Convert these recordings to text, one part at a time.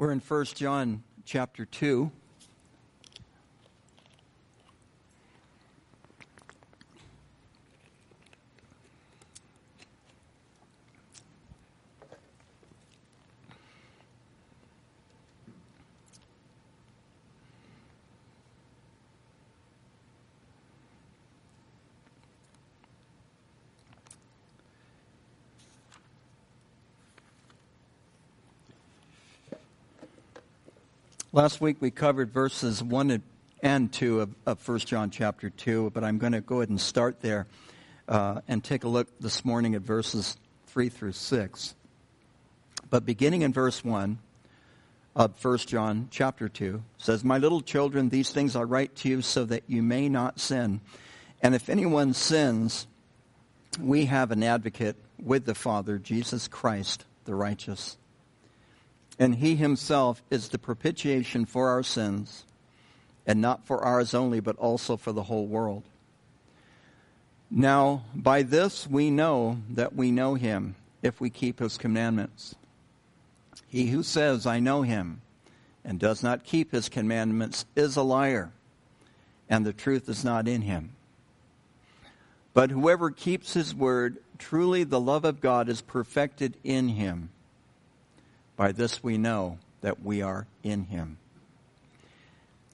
We're in 1 John chapter 2. Last week we covered verses 1 and 2 of 1 John chapter 2, but I'm going to go ahead and start there and take a look this morning at verses 3 through 6. But beginning in verse 1 of 1 John chapter 2, says, "My little children, these things I write to you so that you may not sin. And if anyone sins, we have an advocate with the Father, Jesus Christ, the righteous. And he himself is the propitiation for our sins, and not for ours only, but also for the whole world. Now, by this we know that we know him, if we keep his commandments. He who says, 'I know him,' and does not keep his commandments is a liar, and the truth is not in him. But whoever keeps his word, truly the love of God is perfected in him. By this we know that we are in him.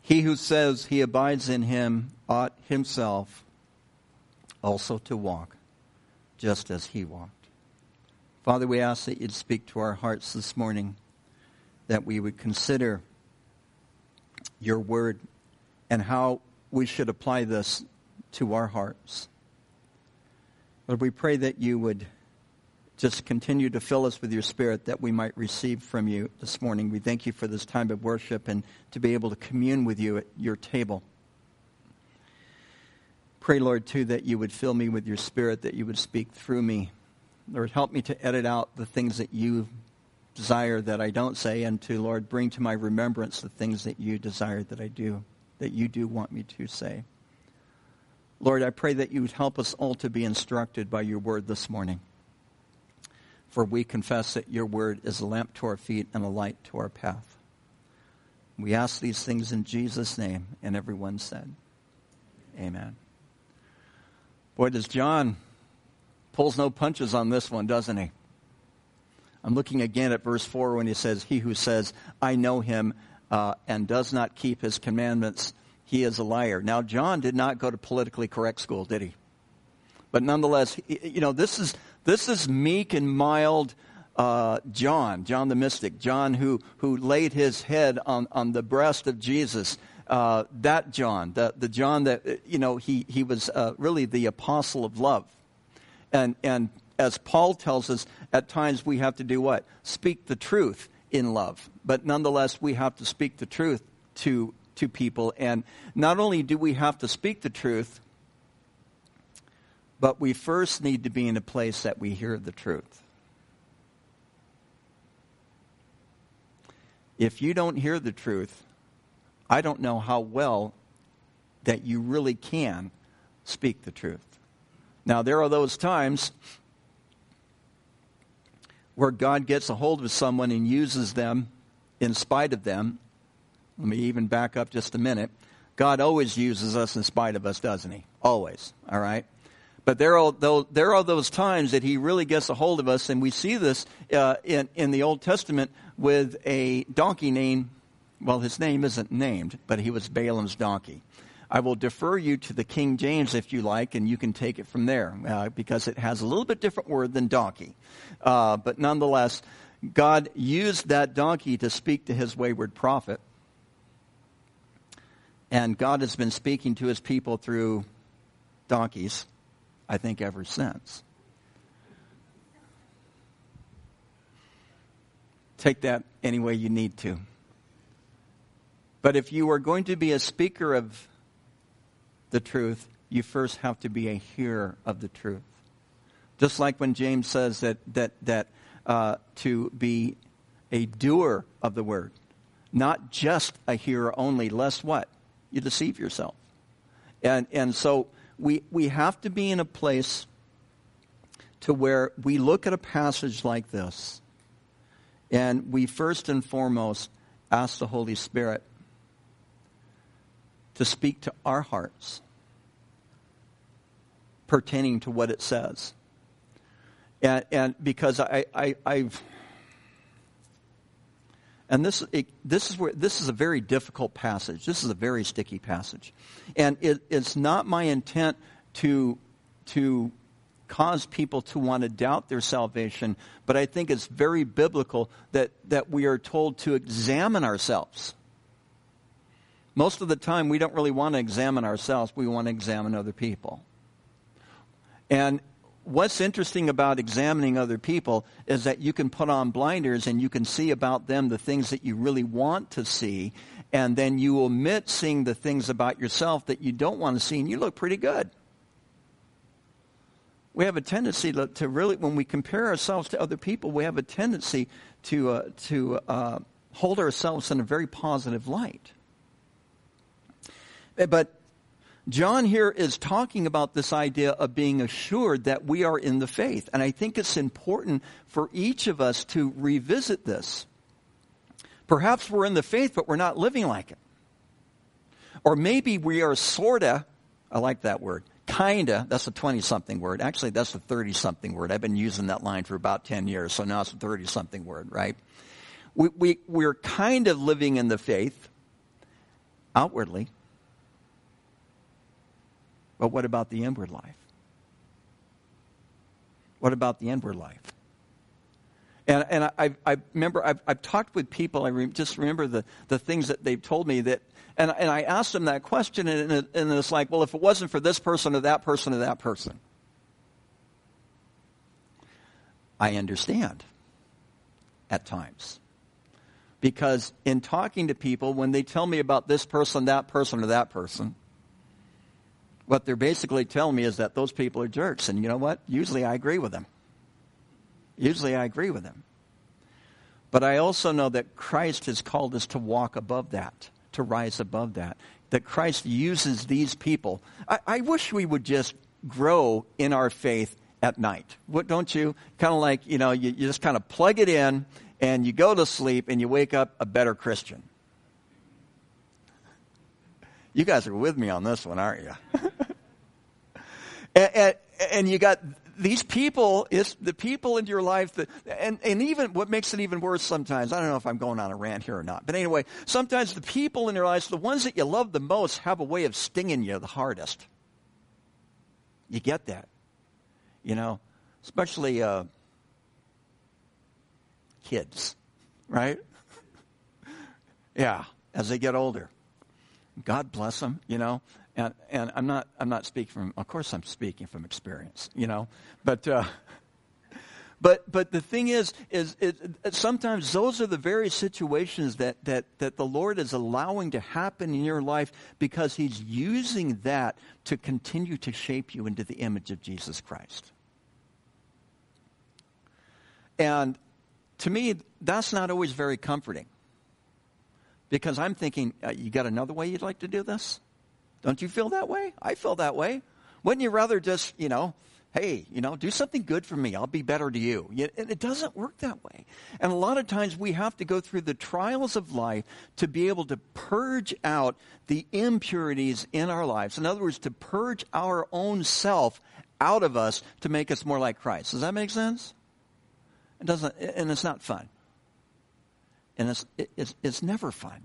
He who says he abides in him ought himself also to walk, just as he walked." Father, we ask that you'd speak to our hearts this morning, that we would consider your word and how we should apply this to our hearts. Lord, we pray that you would just continue to fill us with your Spirit, that we might receive from you this morning. We thank you for this time of worship and to be able to commune with you at your table. Pray, Lord, too, that you would fill me with your Spirit, that you would speak through me. Lord, help me to edit out the things that you desire that I don't say, and to, Lord, bring to my remembrance the things that you desire that I do, that you do want me to say. Lord, I pray that you would help us all to be instructed by your word this morning. For we confess that your word is a lamp to our feet and a light to our path. We ask these things in Jesus' name. And everyone said, amen. Boy, does John pulls no punches on this one, doesn't he? I'm looking again at verse 4 when he says, "He who says, 'I know him,' and does not keep his commandments, he is a liar." Now, John did not go to politically correct school, did he? But nonetheless, you know, this is meek and mild John the mystic, John who laid his head on the breast of Jesus. That John, the John that, you know, he was really the apostle of love. And as Paul tells us, at times we have to do what? Speak the truth in love. But nonetheless, we have to speak the truth to people. And not only do we have to speak the truth, but we first need to be in a place that we hear the truth. If you don't hear the truth, I don't know how well that you really can speak the truth. Now, there are those times where God gets a hold of someone and uses them in spite of them. Let me even back up just a minute. God always uses us in spite of us, doesn't he? Always, all right? But there are those times that he really gets a hold of us, and we see this in the Old Testament with a donkey named, well, his name isn't named, but he was Balaam's donkey. I will defer you to the King James if you like, and you can take it from there because it has a little bit different word than donkey. But nonetheless, God used that donkey to speak to his wayward prophet. And God has been speaking to his people through donkeys, I think, ever since. Take that any way you need to. But if you are going to be a speaker of the truth, you first have to be a hearer of the truth. Just like when James says that to be a doer of the word, not just a hearer only, lest what? You deceive yourself. And so We have to be in a place to where we look at a passage like this, and we first and foremost ask the Holy Spirit to speak to our hearts pertaining to what it says. And because I've and this is a very difficult passage. This is a very sticky passage, and it's not my intent to cause people to want to doubt their salvation. But I think it's very biblical that we are told to examine ourselves. Most of the time, we don't really want to examine ourselves. We want to examine other people. And what's interesting about examining other people is that you can put on blinders and you can see about them the things that you really want to see, and then you omit seeing the things about yourself that you don't want to see, and you look pretty good. We have a tendency to really, when we compare ourselves to other people, we have a tendency to hold ourselves in a very positive light. But John here is talking about this idea of being assured that we are in the faith. And I think it's important for each of us to revisit this. Perhaps we're in the faith, but we're not living like it. Or maybe we are sorta, I like that word, kinda, that's a 20-something word. Actually, that's a 30-something word. I've been using that line for about 10 years, so now it's a 30-something word, right? We're kind of living in the faith outwardly. But what about the inward life? What about the inward life? And I remember I've talked with people. I just remember the things that they've told me that, and I asked them that question, and it's like, well, if it wasn't for this person or that person or that person, I understand at times. Because in talking to people, when they tell me about this person, that person, or that person, what they're basically telling me is that those people are jerks. And you know what? Usually I agree with them. But I also know that Christ has called us to walk above that, to rise above that, that Christ uses these people. I wish we would just grow in our faith at night. What, don't you? Kind of like, you know, you just kind of plug it in and you go to sleep and you wake up a better Christian. You guys are with me on this one, aren't you? and you got these people, it's the people in your life that, and even what makes it even worse sometimes, I don't know if I'm going on a rant here or not, but anyway, sometimes the people in your life, the ones that you love the most, have a way of stinging you the hardest. You get that, you know, especially kids, right? Yeah, as they get older. God bless them, you know, and I'm not speaking from, of course I'm speaking from experience, you know, but the thing is sometimes those are the very situations that the Lord is allowing to happen in your life because He's using that to continue to shape you into the image of Jesus Christ. And to me, that's not always very comforting. Because I'm thinking, you got another way you'd like to do this? Don't you feel that way? I feel that way. Wouldn't you rather just, you know, hey, you know, do something good for me. I'll be better to you. It doesn't work that way. And a lot of times we have to go through the trials of life to be able to purge out the impurities in our lives. In other words, to purge our own self out of us to make us more like Christ. Does that make sense? It doesn't, and it's not fun. And it's never fun.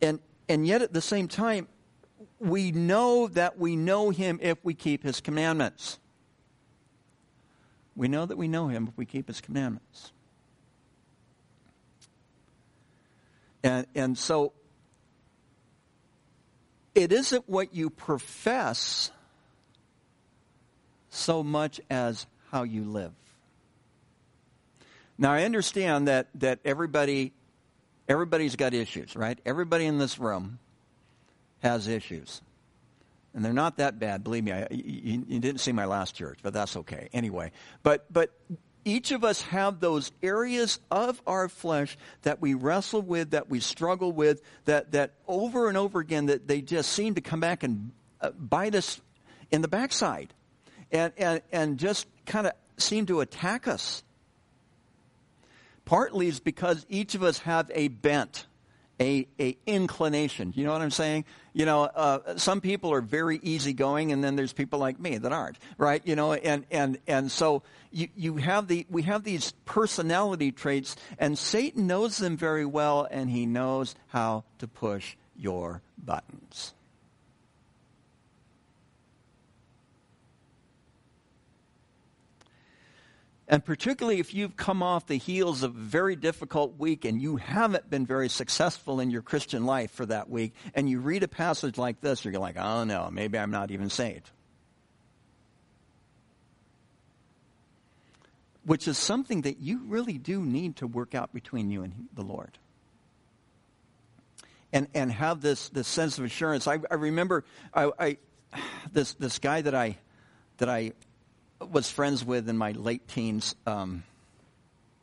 And yet at the same time, we know that we know Him if we keep His commandments. We know that we know Him if we keep His commandments. And so it isn't what you profess so much as how you live. Now, I understand that everybody's got issues, right? Everybody in this room has issues. And they're not that bad, believe me. You didn't see my last church, but that's okay. Anyway, but each of us have those areas of our flesh that we wrestle with, that we struggle with, that over and over again, that they just seem to come back and bite us in the backside and just kind of seem to attack us. partly is because each of us have a bent, a inclination. You know what I'm saying? You know, some people are very easygoing, and then there's people like me that aren't, right? You know, and so you have we have these personality traits, and Satan knows them very well, and he knows how to push your buttons. And particularly if you've come off the heels of a very difficult week and you haven't been very successful in your Christian life for that week, and you read a passage like this, you're like, oh no, maybe I'm not even saved. Which is something that you really do need to work out between you and the Lord. And have this sense of assurance. I remember this guy that I was friends with in my late teens. I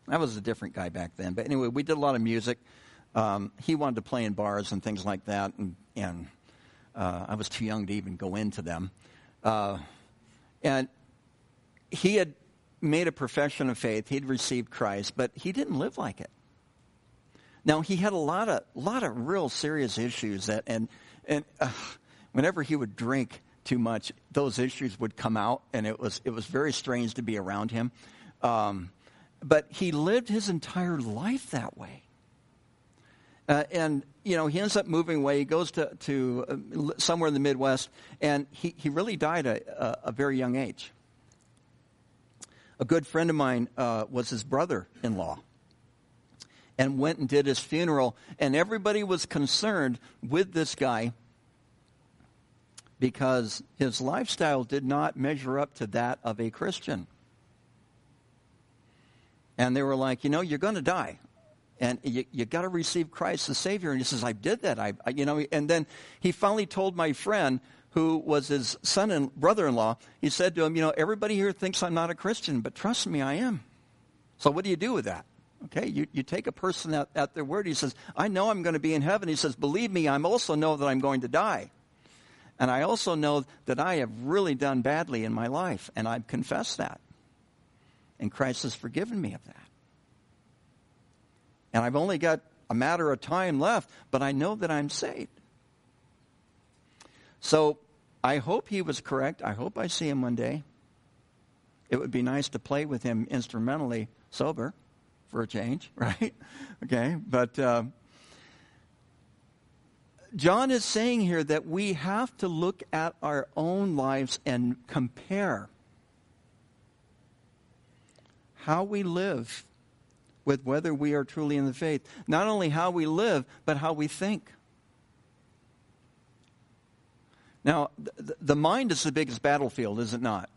was a different guy back then. But anyway, we did a lot of music. He wanted to play in bars and things like that. And I was too young to even go into them. And he had made a profession of faith. He'd received Christ, but he didn't live like it. Now, he had a lot of real serious issues. And whenever he would drink too much, those issues would come out, and it was very strange to be around him. But he lived his entire life that way. And, you know, he ends up moving away. He goes to somewhere in the Midwest, and he really died at a very young age. A good friend of mine was his brother-in-law, and went and did his funeral, and everybody was concerned with this guy because his lifestyle did not measure up to that of a Christian. And they were like, you know, you're going to die, and you got to receive Christ the Savior. And he says, I did that. I you know. And then he finally told my friend, who was his son and brother-in-law, he said to him, you know, everybody here thinks I'm not a Christian, but trust me, I am. So what do you do with that? Okay, you take a person at their word. He says, I know I'm going to be in heaven. He says, believe me, I also know that I'm going to die. And I also know that I have really done badly in my life, and I've confessed that. And Christ has forgiven me of that. And I've only got a matter of time left, but I know that I'm saved. So I hope he was correct. I hope I see him one day. It would be nice to play with him instrumentally sober for a change, right? Okay, but John is saying here that we have to look at our own lives and compare how we live with whether we are truly in the faith. Not only how we live, but how we think. Now, the mind is the biggest battlefield, is it not?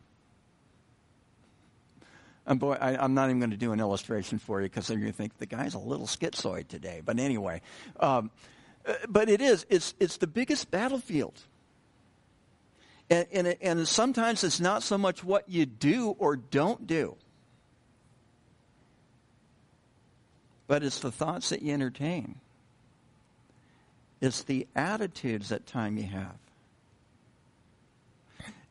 And boy, I'm not even going to do an illustration for you because you're going to think the guy's a little schizoid today. But anyway, but it is. It's the biggest battlefield. And sometimes it's not so much what you do or don't do, but it's the thoughts that you entertain. It's the attitudes that time you have.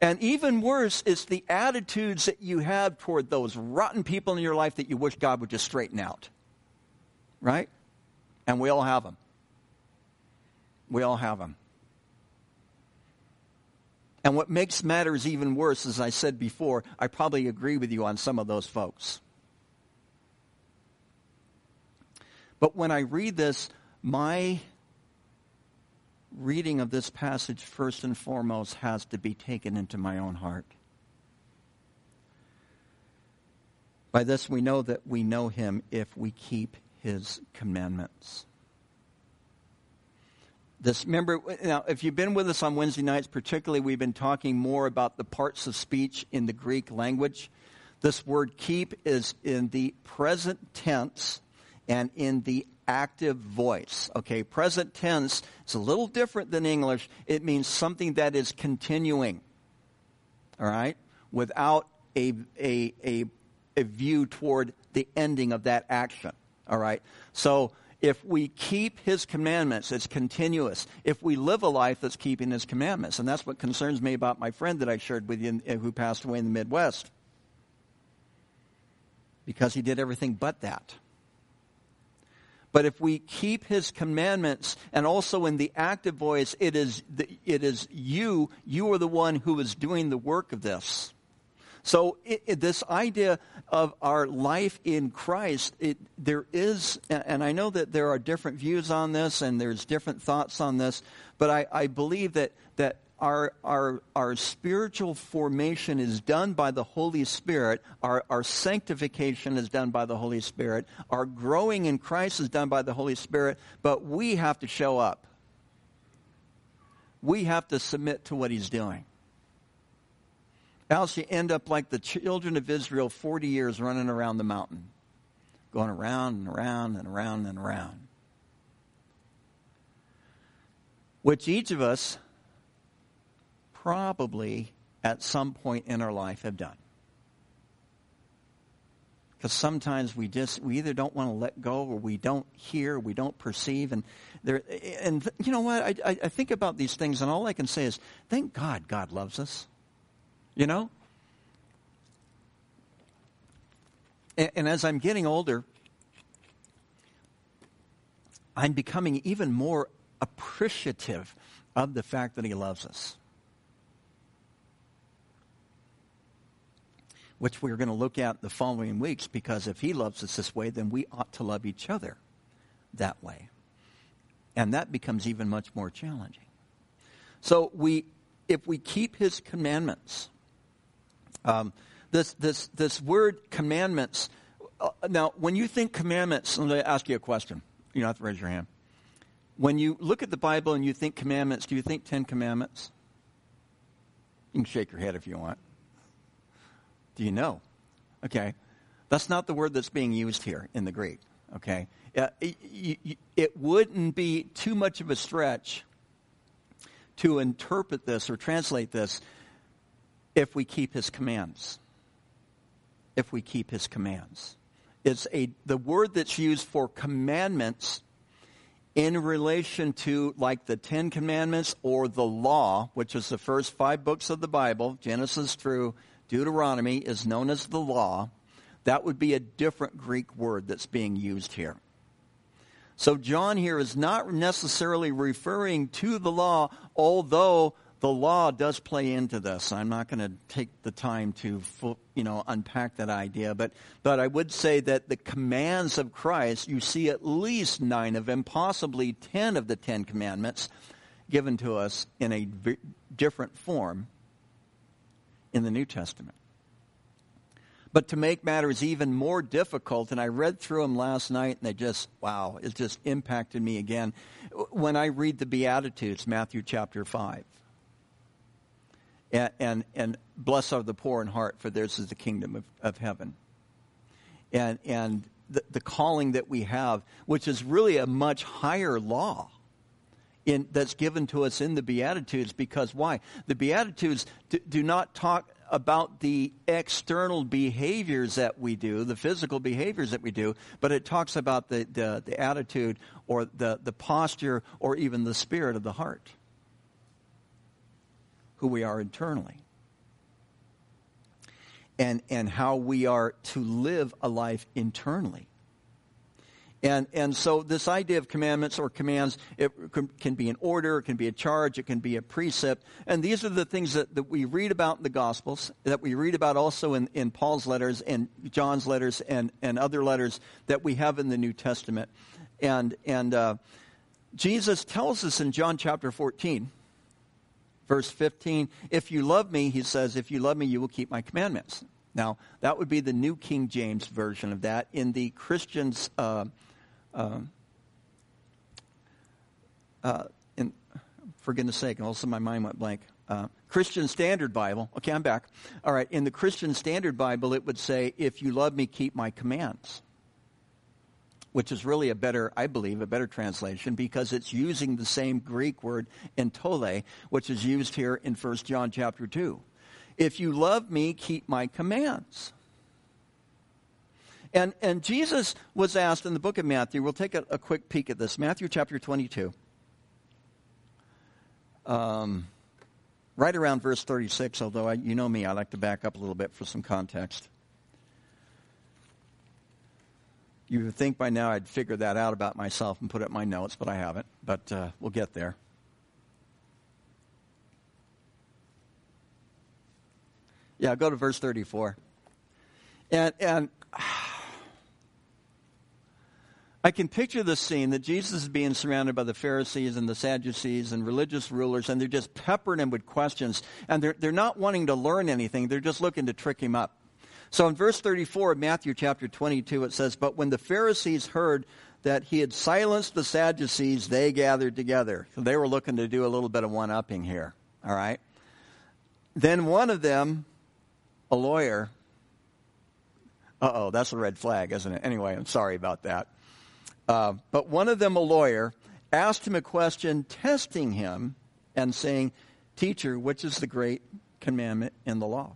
And even worse, it's the attitudes that you have toward those rotten people in your life that you wish God would just straighten out. Right? And we all have them. We all have them. And what makes matters even worse, as I said before, I probably agree with you on some of those folks. But when I read this, my reading of this passage first and foremost has to be taken into my own heart. By this we know that we know him if we keep his commandments. This, remember, now if you've been with us on Wednesday nights particularly, we've been talking more about the parts of speech in the Greek language. This word keep is in the present tense and in the active voice. Okay, present tense is a little different than English. It means something that is continuing, all right, without a view toward the ending of that action, all right? So if we keep his commandments, it's continuous. If we live a life that's keeping his commandments, and that's what concerns me about my friend that I shared with you who passed away in the Midwest, because he did everything but that. But if we keep his commandments, and also in the active voice, it is you. You are the one who is doing the work of this. So this idea of our life in Christ, there is, and I know that there are different views on this and there's different thoughts on this, but I believe that our spiritual formation is done by the Holy Spirit. Our sanctification is done by the Holy Spirit. Our growing in Christ is done by the Holy Spirit, but we have to show up. We have to submit to what he's doing. Else you end up like the children of Israel, 40 years running around the mountain, going around and around and around and around. Which each of us probably at some point in our life have done. Because sometimes we either don't want to let go, or we don't hear, we don't perceive, and you know what? I think about these things, and all I can say is, thank God, God loves us. You know? And as I'm getting older, I'm becoming even more appreciative of the fact that he loves us. Which we're going to look at the following weeks, because if he loves us this way, then we ought to love each other that way. And that becomes even much more challenging. So if we keep his commandments... This word commandments. Now, when you think commandments, let me ask you a question. You don't have to raise your hand. When you look at the Bible and you think commandments, do you think 10 Commandments? You can shake your head if you want. Do you know? Okay, that's not the word that's being used here in the Greek. Okay, it wouldn't be too much of a stretch to interpret this or translate this. If we keep his commands. If we keep his commands. It's the word that's used for commandments in relation to like the 10 Commandments or the law, which is the first 5 books of the Bible, Genesis through Deuteronomy, is known as the law. That would be a different Greek word that's being used here. So John here is not necessarily referring to the law, although the law does play into this. I'm not going to take the time to unpack that idea, but I would say that the commands of Christ, you see at least 9 of them, possibly 10 of the 10 Commandments given to us in a different form in the New Testament. But to make matters even more difficult, and I read through them last night, and it just impacted me again. When I read the Beatitudes, Matthew chapter 5. And blessed are the poor in heart, for theirs is the kingdom of heaven. And the calling that we have, which is really a much higher law that's given to us in the Beatitudes, because why? The Beatitudes do not talk about the external behaviors that we do, the physical behaviors that we do, but it talks about the attitude or the posture or even the spirit of the heart. Who we are internally, and how we are to live a life internally, and so this idea of commandments or commands, it can be an order, it can be a charge, it can be a precept, and these are the things that we read about in the Gospels, that we read about also in Paul's letters and John's letters and other letters that we have in the New Testament, and Jesus tells us in John chapter 14. Verse 15, if you love me, he says, if you love me, you will keep my commandments. Now, that would be the New King James version of that. In the Christian's, for goodness sake, also my mind went blank, Christian Standard Bible. Okay, I'm back. All right, in the Christian Standard Bible, it would say, if you love me, keep my commands. Which is really a better translation, because it's using the same Greek word entole, which is used here in 1 John chapter 2. If you love me, keep my commands. And Jesus was asked in the book of Matthew, we'll take a quick peek at this, Matthew chapter 22, right around verse 36, although you know me, I like to back up a little bit for some context. You would think by now I'd figure that out about myself and put it in my notes, but I haven't. But we'll get there. Yeah, go to verse 34. And I can picture the scene that Jesus is being surrounded by the Pharisees and the Sadducees and religious rulers, and they're just peppering him with questions. And they're not wanting to learn anything. They're just looking to trick him up. So in verse 34 of Matthew chapter 22, it says, "But when the Pharisees heard that he had silenced the Sadducees, they gathered together." So they were looking to do a little bit of one-upping here, all right? "Then one of them, a lawyer..." Uh-oh, that's a red flag, isn't it? Anyway, I'm sorry about that. "But one of them, a lawyer, asked him a question, testing him and saying, 'Teacher, which is the great commandment in the law?'"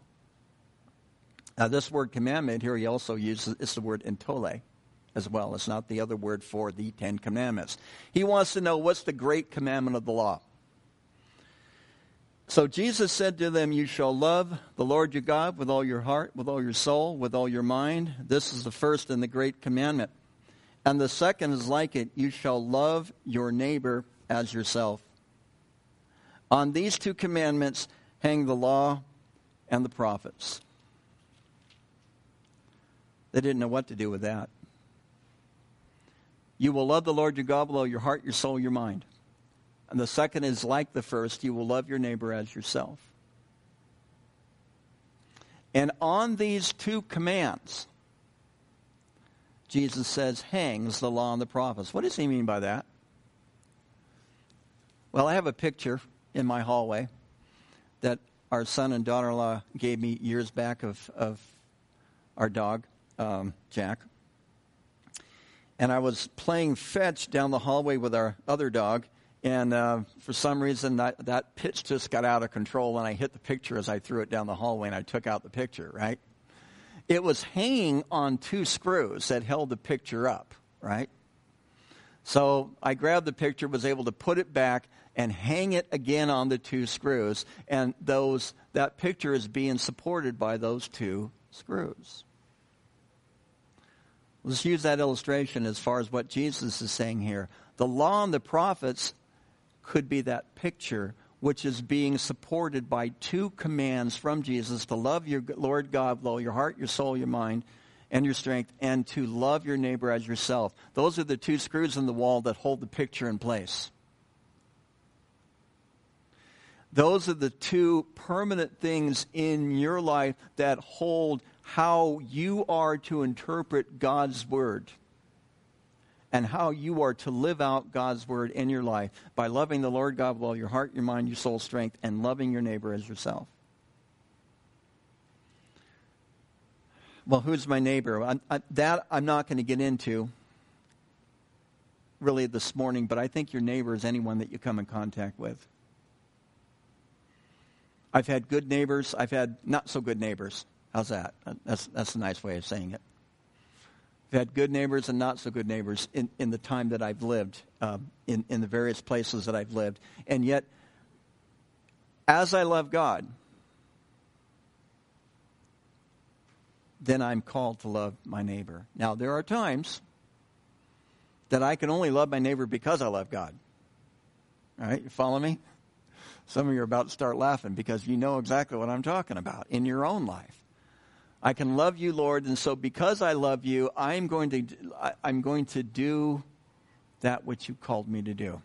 Now, this word commandment here, he also uses, it's the word entole as well. It's not the other word for the Ten Commandments. He wants to know, what's the great commandment of the law? "So Jesus said to them, 'You shall love the Lord your God with all your heart, with all your soul, with all your mind. This is the first and the great commandment. And the second is like it. You shall love your neighbor as yourself. On these two commandments hang the law and the prophets.'" They didn't know what to do with that. "You will love the Lord your God with all your heart, your soul, your mind. And the second is like the first. You will love your neighbor as yourself. And on these two commands," Jesus says, "hangs the law and the prophets." What does he mean by that? Well, I have a picture in my hallway that our son and daughter-in-law gave me years back of our dog, Jack. And I was playing fetch down the hallway with our other dog, and for some reason that pitch just got out of control, and I hit the picture as I threw it down the hallway, and I took out the picture, right? It was hanging on two screws that held the picture up, right? So I grabbed the picture, was able to put it back, and hang it again on the two screws. And that picture is being supported by those two screws. Let's use that illustration as far as what Jesus is saying here. The law and the prophets could be that picture, which is being supported by two commands from Jesus: to love your Lord God with all your heart, your soul, your mind, and your strength, and to love your neighbor as yourself. Those are the two screws in the wall that hold the picture in place. Those are the two permanent things in your life that hold how you are to interpret God's word and how you are to live out God's word in your life, by loving the Lord God with all your heart, your mind, your soul, strength, and loving your neighbor as yourself. Well, who's my neighbor? I'm not going to get into really this morning, but I think your neighbor is anyone that you come in contact with. I've had good neighbors. I've had not so good neighbors. How's that? That's a nice way of saying it. I've had good neighbors and not so good neighbors in the time that I've lived, in the various places that I've lived. And yet, as I love God, then I'm called to love my neighbor. Now, there are times that I can only love my neighbor because I love God. All right, you follow me? Some of you are about to start laughing because you know exactly what I'm talking about in your own life. I can love you, Lord, and so because I love you, I'm going to do that which you called me to do.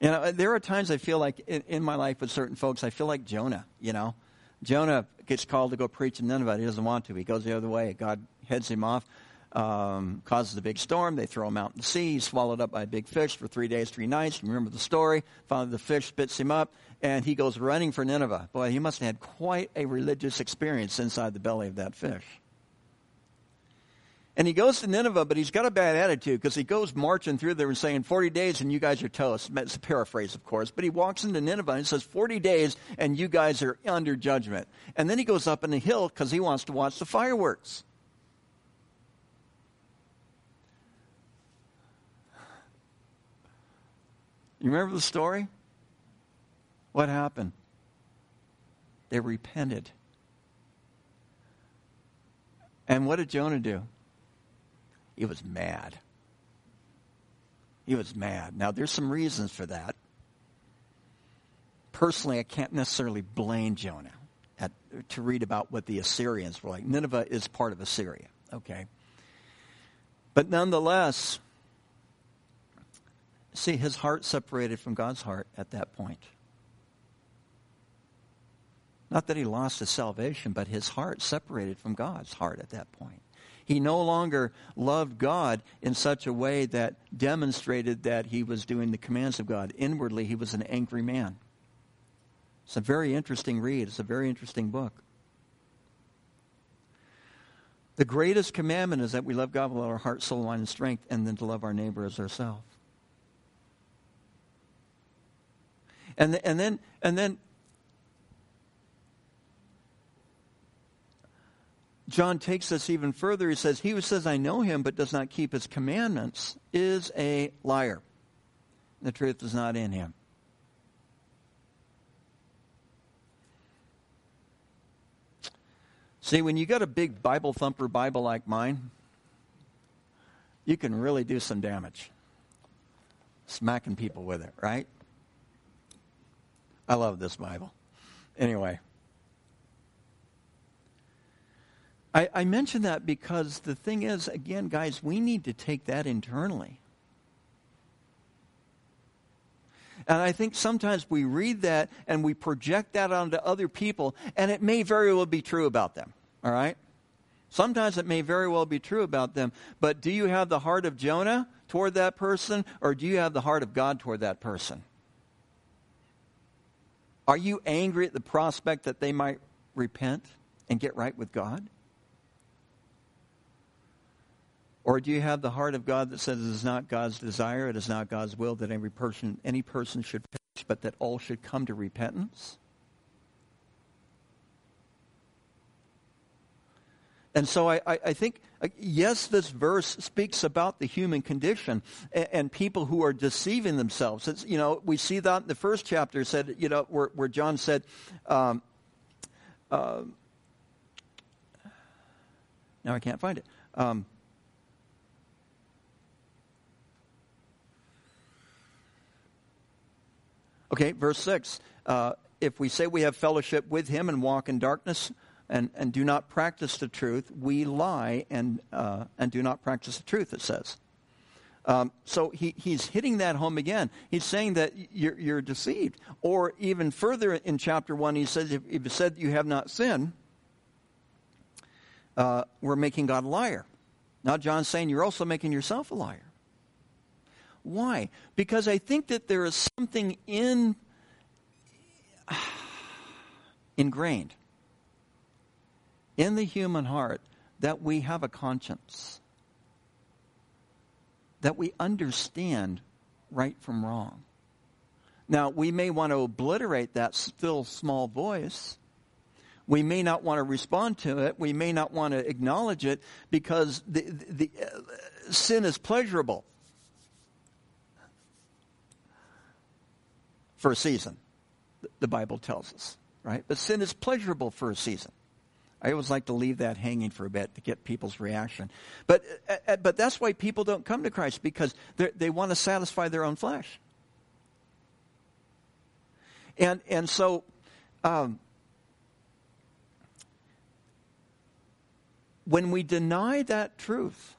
You know, there are times I feel like in my life with certain folks, I feel like Jonah, you know. Jonah gets called to go preach in Nineveh. He doesn't want to. He goes the other way. God heads him off, causes a big storm. They throw him out in the sea. He's swallowed up by a big fish for 3 days, 3 nights. You remember the story. Finally, the fish spits him up, and he goes running for Nineveh. Boy, he must have had quite a religious experience inside the belly of that fish. And he goes to Nineveh, but he's got a bad attitude because he goes marching through there and saying, 40 days and you guys are toast. It's a paraphrase, of course. But he walks into Nineveh and says, 40 days and you guys are under judgment. And then he goes up on the hill because he wants to watch the fireworks. You remember the story? What happened? They repented. And what did Jonah do? He was mad. He was mad. Now, there's some reasons for that. Personally, I can't necessarily blame Jonah to read about what the Assyrians were like. Nineveh is part of Assyria, okay? But nonetheless, see, his heart separated from God's heart at that point. Not that he lost his salvation, but his heart separated from God's heart at that point. He no longer loved God in such a way that demonstrated that he was doing the commands of God. Inwardly, he was an angry man. It's a very interesting read. It's a very interesting book. The greatest commandment is that we love God with all our heart, soul, mind, and strength, and then to love our neighbor as ourselves. And then John takes this even further. He says, he who says, I know him, but does not keep his commandments is a liar. The truth is not in him. See, when you got a big Bible thumper Bible like mine, you can really do some damage. Smacking people with it, right? I love this Bible. Anyway. I mention that because the thing is, again, guys, we need to take that internally. And I think sometimes we read that and we project that onto other people, and it may very well be true about them, all right? Sometimes it may very well be true about them, but do you have the heart of Jonah toward that person, or do you have the heart of God toward that person? Are you angry at the prospect that they might repent and get right with God? Or do you have the heart of God that says it is not God's desire, it is not God's will that any person should perish, but that all should come to repentance? And so I think, yes, this verse speaks about the human condition and people who are deceiving themselves. It's, you know, we see that in the first chapter said, you know, where John said, now I can't find it. Okay, verse 6, if we say we have fellowship with him and walk in darkness and do not practice the truth, we lie and do not practice the truth, it says. So he's hitting that home again. He's saying that you're deceived. Or even further in chapter 1, he says, if you said you have not sinned, we're making God a liar. Now John's saying you're also making yourself a liar. Why? Because I think that there is something ingrained in the human heart that we have a conscience, that we understand right from wrong. Now, we may want to obliterate that still small voice. We may not want to respond to it. We may not want to acknowledge it because the sin is pleasurable. For a season, the Bible tells us, right? But sin is pleasurable for a season. I always like to leave that hanging for a bit to get people's reaction. But that's why people don't come to Christ, because they want to satisfy their own flesh. And so when we deny that truth,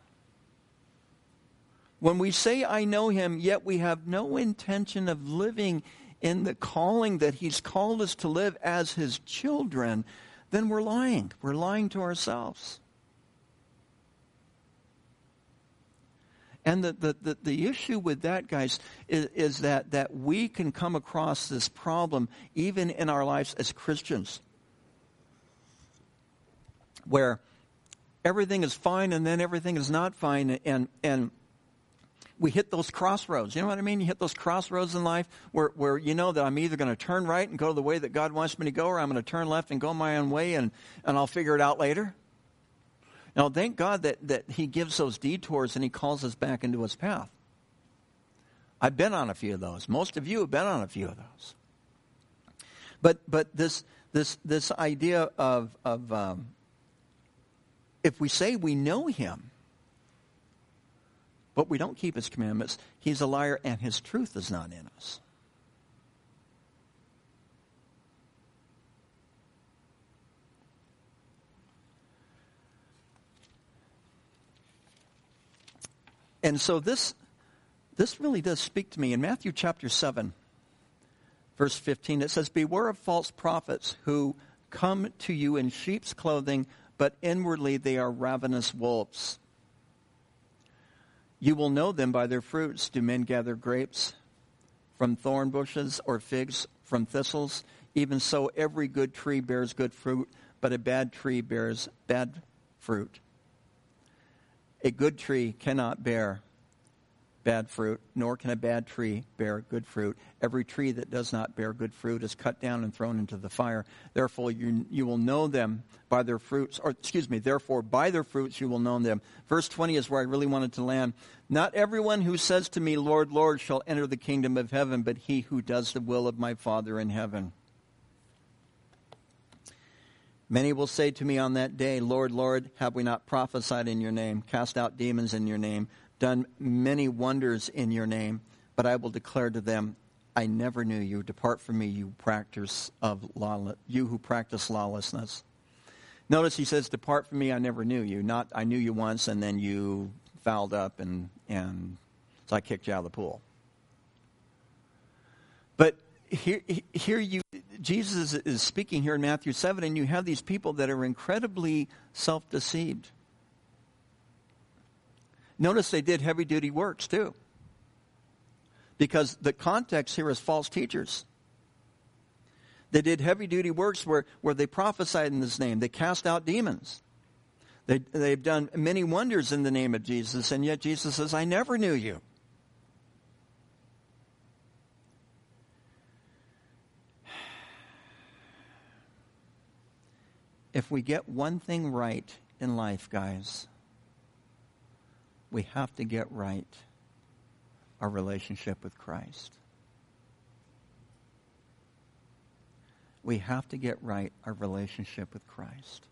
when we say I know him, yet we have no intention of living in the calling that he's called us to live as his children, then we're lying. We're lying to ourselves. And the issue with that, guys, is that we can come across this problem even in our lives as Christians, where everything is fine and then everything is not fine, and we hit those crossroads. You know what I mean? You hit those crossroads in life where you know that I'm either going to turn right and go the way that God wants me to go, or I'm going to turn left and go my own way, and I'll figure it out later. Now, thank God that he gives those detours and he calls us back into his path. I've been on a few of those. Most of you have been on a few of those. But this idea of If we say we know him, but we don't keep his commandments, he's a liar and his truth is not in us. And so this really does speak to me. In Matthew chapter 7, verse 15, it says, "Beware of false prophets who come to you in sheep's clothing, but inwardly they are ravenous wolves. You will know them by their fruits. Do men gather grapes from thorn bushes or figs from thistles? Even so, every good tree bears good fruit, but a bad tree bears bad fruit. A good tree cannot bear bad fruit, nor can a bad tree bear good fruit. Every tree that does not bear good fruit is cut down and thrown into the fire. Therefore, you will know them by their fruits." Therefore, by their fruits you will know them. Verse 20 is where I really wanted to land. "Not everyone who says to me, 'Lord, Lord,' shall enter the kingdom of heaven, but he who does the will of my Father in heaven. Many will say to me on that day, 'Lord, Lord, have we not prophesied in your name, cast out demons in your name, done many wonders in your name?' But I will declare to them, 'I never knew you. Depart from me, you who practice lawlessness.'" Notice he says, "Depart from me, I never knew you." Not, "I knew you once and then you fouled up and so I kicked you out of the pool." But Jesus is speaking here in Matthew 7, and you have these people that are incredibly self-deceived. Notice they did heavy-duty works too, because the context here is false teachers. They did heavy-duty works where they prophesied in his name. They cast out demons. They've done many wonders in the name of Jesus, and yet Jesus says, "I never knew you." If we get one thing right in life, guys, we have to get right our relationship with Christ. We have to get right our relationship with Christ.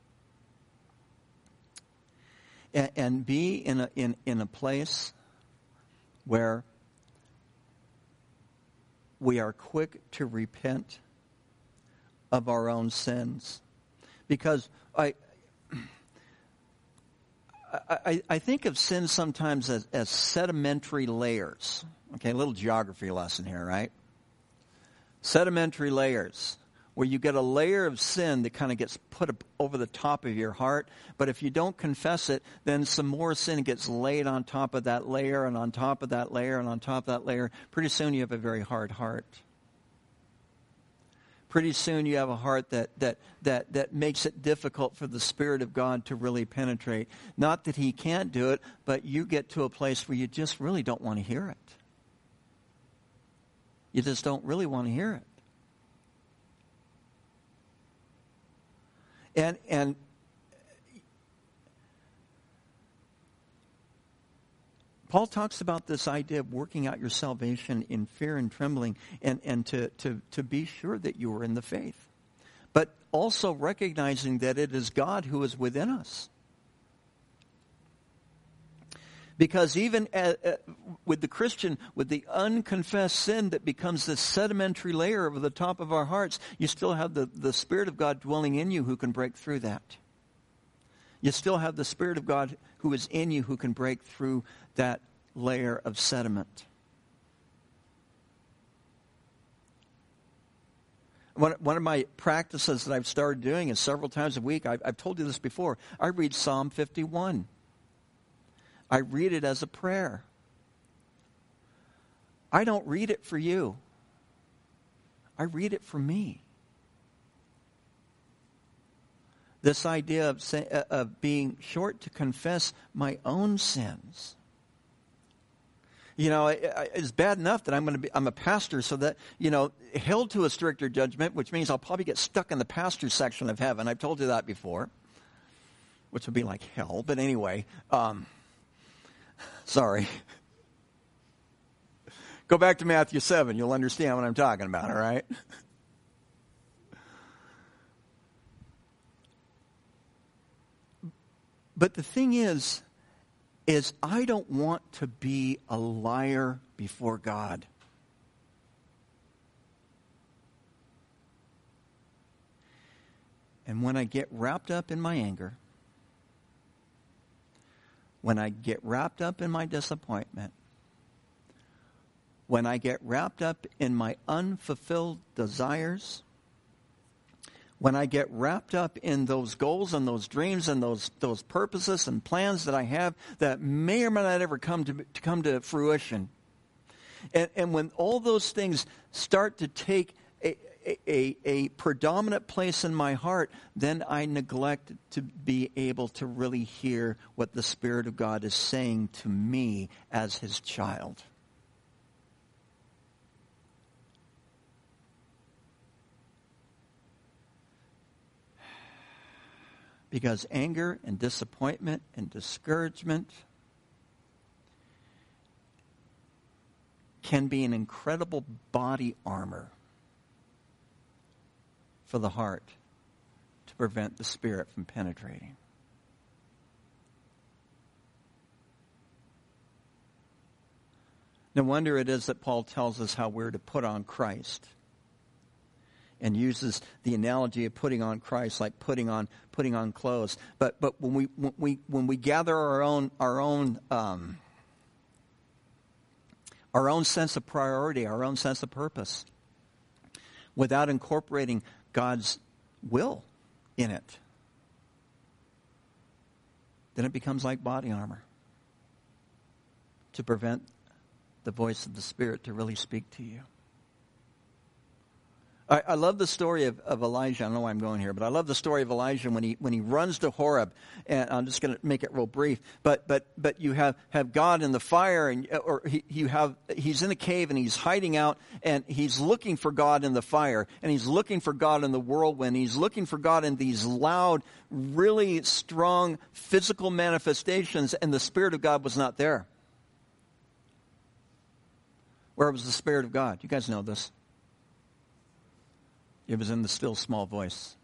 And be in a place where we are quick to repent of our own sins. Because I think of sin sometimes as sedimentary layers. Okay, a little geography lesson here, right? Sedimentary layers, where you get a layer of sin that kind of gets put over the top of your heart. But if you don't confess it, then some more sin gets laid on top of that layer and on top of that layer and on top of that layer. Pretty soon you have a very hard heart. Pretty soon you have a heart that makes it difficult for the Spirit of God to really penetrate. Not that he can't do it, but you get to a place where you just really don't want to hear it. You just don't really want to hear it. And Paul talks about this idea of working out your salvation in fear and trembling, and to be sure that you are in the faith. But also recognizing that it is God who is within us. Because even with the Christian, with the unconfessed sin that becomes this sedimentary layer over the top of our hearts, you still have the Spirit of God dwelling in you who can break through that. You still have the Spirit of God who is in you who can break through that layer of sediment. One of my practices that I've started doing is several times a week, I've told you this before, I read Psalm 51. I read it as a prayer. I don't read it for you. I read it for me. This idea of being short to confess my own sins. You know, it's bad enough that I'm a pastor, so that, held to a stricter judgment, which means I'll probably get stuck in the pastor section of heaven. I've told you that before, which would be like hell. But anyway, sorry. Go back to Matthew 7. You'll understand what I'm talking about, all right? But the thing is I don't want to be a liar before God. And when I get wrapped up in my anger, when I get wrapped up in my disappointment, when I get wrapped up in my unfulfilled desires, when I get wrapped up in those goals and those dreams and those purposes and plans that I have that may or may not ever come to fruition, and when all those things start to take a predominant place in my heart, then I neglect to be able to really hear what the Spirit of God is saying to me as His child. Because anger and disappointment and discouragement can be an incredible body armor for the heart to prevent the spirit from penetrating. No wonder it is that Paul tells us how we're to put on Christ, and uses the analogy of putting on Christ like putting on clothes. But when we gather our own sense of priority, our own sense of purpose, without incorporating God's will in it, then it becomes like body armor to prevent the voice of the Spirit to really speak to you. I love the story of Elijah. I don't know why I'm going here, but I love the story of Elijah when he runs to Horeb. And I'm just going to make it real brief. But you have God in the fire, he's in a cave and he's hiding out, and he's looking for God in the fire, and he's looking for God in the whirlwind. He's looking for God in these loud, really strong physical manifestations, and the Spirit of God was not there. Where was the Spirit of God? You guys know this. It was in the still small voice.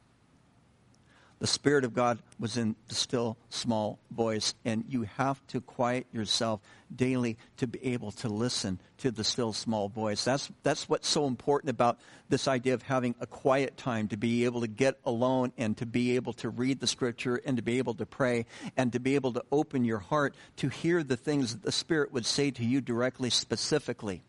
The Spirit of God was in the still small voice, and you have to quiet yourself daily to be able to listen to the still small voice. That's what's so important about this idea of having a quiet time, to be able to get alone and to be able to read the Scripture and to be able to pray and to be able to open your heart to hear the things that the Spirit would say to you directly, specifically.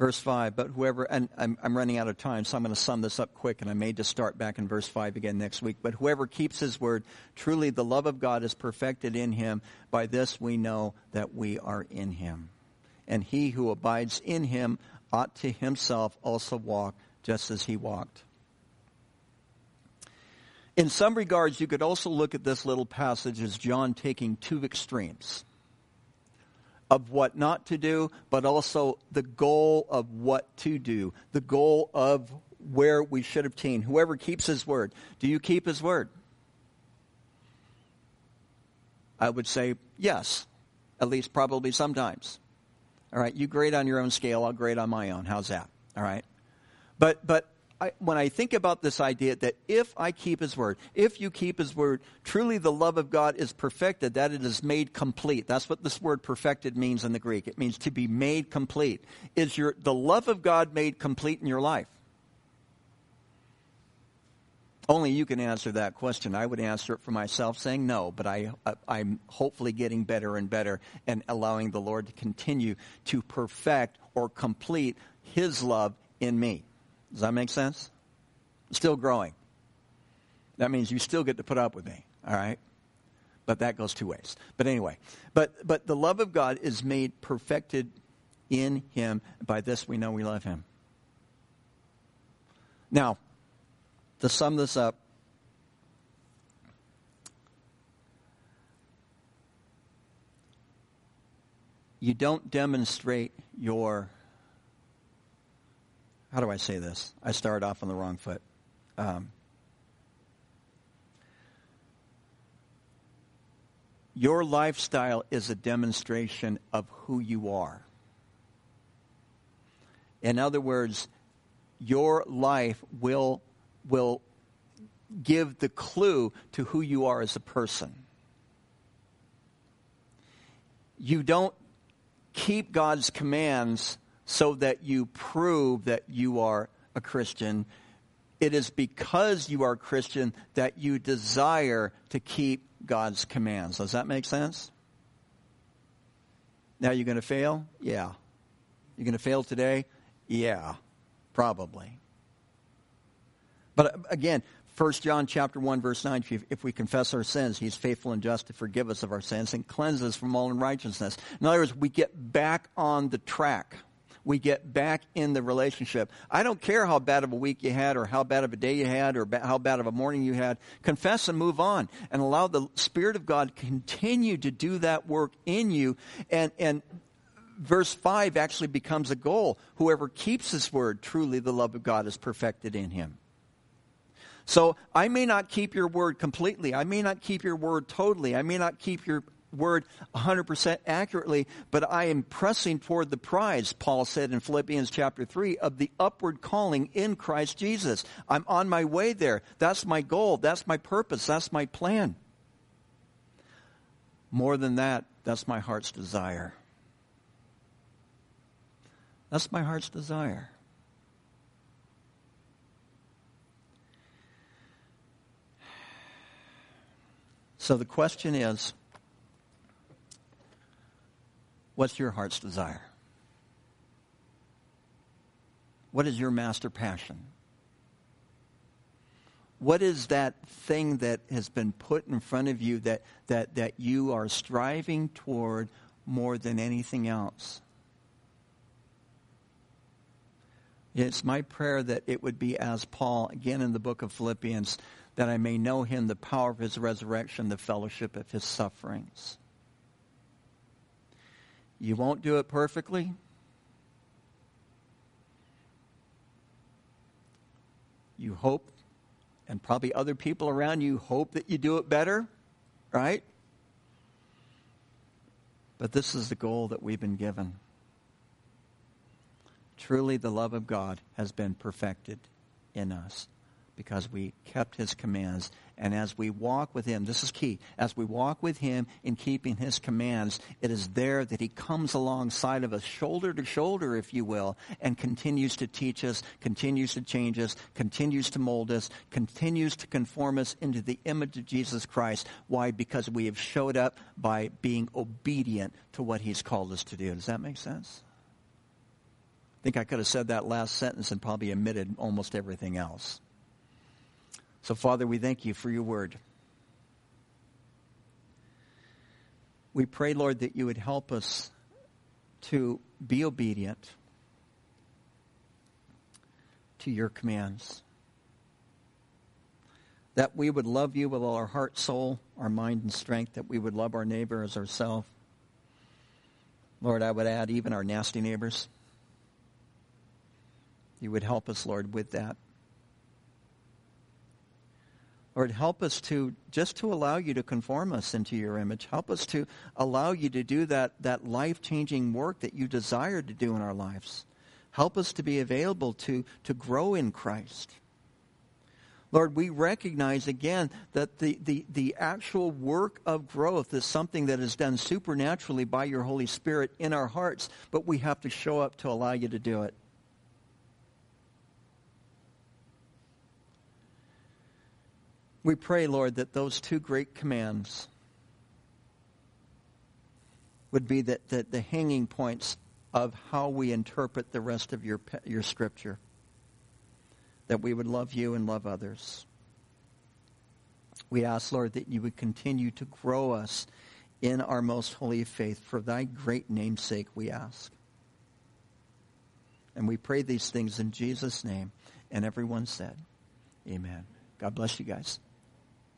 Verse 5, but whoever, and I'm running out of time, so I'm going to sum this up quick, and I may just start back in verse 5 again next week. But whoever keeps his word, truly the love of God is perfected in him. By this we know that we are in him. And he who abides in him ought to himself also walk just as he walked. In some regards, you could also look at this little passage as John taking two extremes of what not to do, but also the goal of what to do, the goal of where we should obtain. Whoever keeps his word. Do you keep his word? I would say yes, at least probably sometimes. All right, you grade on your own scale, I'll grade on my own. How's that? All right. But when I think about this idea that if I keep his word, if you keep his word, truly the love of God is perfected, that it is made complete. That's what this word perfected means in the Greek. It means to be made complete. Is the love of God made complete in your life? Only you can answer that question. I would answer it for myself saying no, but I'm hopefully getting better and better and allowing the Lord to continue to perfect or complete his love in me. Does that make sense? Still growing. That means you still get to put up with me, all right? But that goes two ways. But anyway, but the love of God is made perfected in him. By this we know we love him. Now, to sum this up, you don't demonstrate your... How do I say this? I started off on the wrong foot. Your lifestyle is a demonstration of who you are. In other words, your life will give the clue to who you are as a person. You don't keep God's commands so that you prove that you are a Christian. It is because you are Christian that you desire to keep God's commands. Does that make sense? Now you're going to fail? Yeah. You're going to fail today? Yeah, probably. But again, 1 John chapter 1, verse 9, if we confess our sins, he's faithful and just to forgive us of our sins and cleanse us from all unrighteousness. In other words, we get back on the track. We get back in the relationship. I don't care how bad of a week you had or how bad of a day you had or how bad of a morning you had. Confess and move on and allow the Spirit of God continue to do that work in you. And verse 5 actually becomes a goal. Whoever keeps his word, truly the love of God is perfected in him. So I may not keep your word completely. I may not keep your word totally. I may not keep your word 100% accurately, but I am pressing toward the prize, Paul said in Philippians chapter 3, of the upward calling in Christ Jesus. I'm on my way there. That's my goal. That's my purpose. That's my plan. More than that, that's my heart's desire. That's my heart's desire. So the question is, what's your heart's desire? What is your master passion? What is that thing that has been put in front of you that you are striving toward more than anything else? It's my prayer that it would be as Paul, again in the book of Philippians, that I may know him, the power of his resurrection, the fellowship of his sufferings. You won't do it perfectly. You hope, and probably other people around you hope that you do it better, right? But this is the goal that we've been given. Truly, the love of God has been perfected in us because we kept his commands. And as we walk with him, this is key, as we walk with him in keeping his commands, it is there that he comes alongside of us, shoulder to shoulder, if you will, and continues to teach us, continues to change us, continues to mold us, continues to conform us into the image of Jesus Christ. Why? Because we have showed up by being obedient to what he's called us to do. Does that make sense? I think I could have said that last sentence and probably omitted almost everything else. So, Father, we thank you for your word. We pray, Lord, that you would help us to be obedient to your commands, that we would love you with all our heart, soul, our mind, and strength, that we would love our neighbor as ourselves. Lord, I would add even our nasty neighbors. You would help us, Lord, with that. Lord, help us to just to allow you to conform us into your image. Help us to allow you to do that life-changing work that you desire to do in our lives. Help us to be available to grow in Christ. Lord, we recognize again that the actual work of growth is something that is done supernaturally by your Holy Spirit in our hearts, but we have to show up to allow you to do it. We pray, Lord, that those two great commands would be that the hanging points of how we interpret the rest of your scripture, that we would love you and love others. We ask, Lord, that you would continue to grow us in our most holy faith. For thy great name's sake, we ask. And we pray these things in Jesus' name. And everyone said, amen. God bless you guys.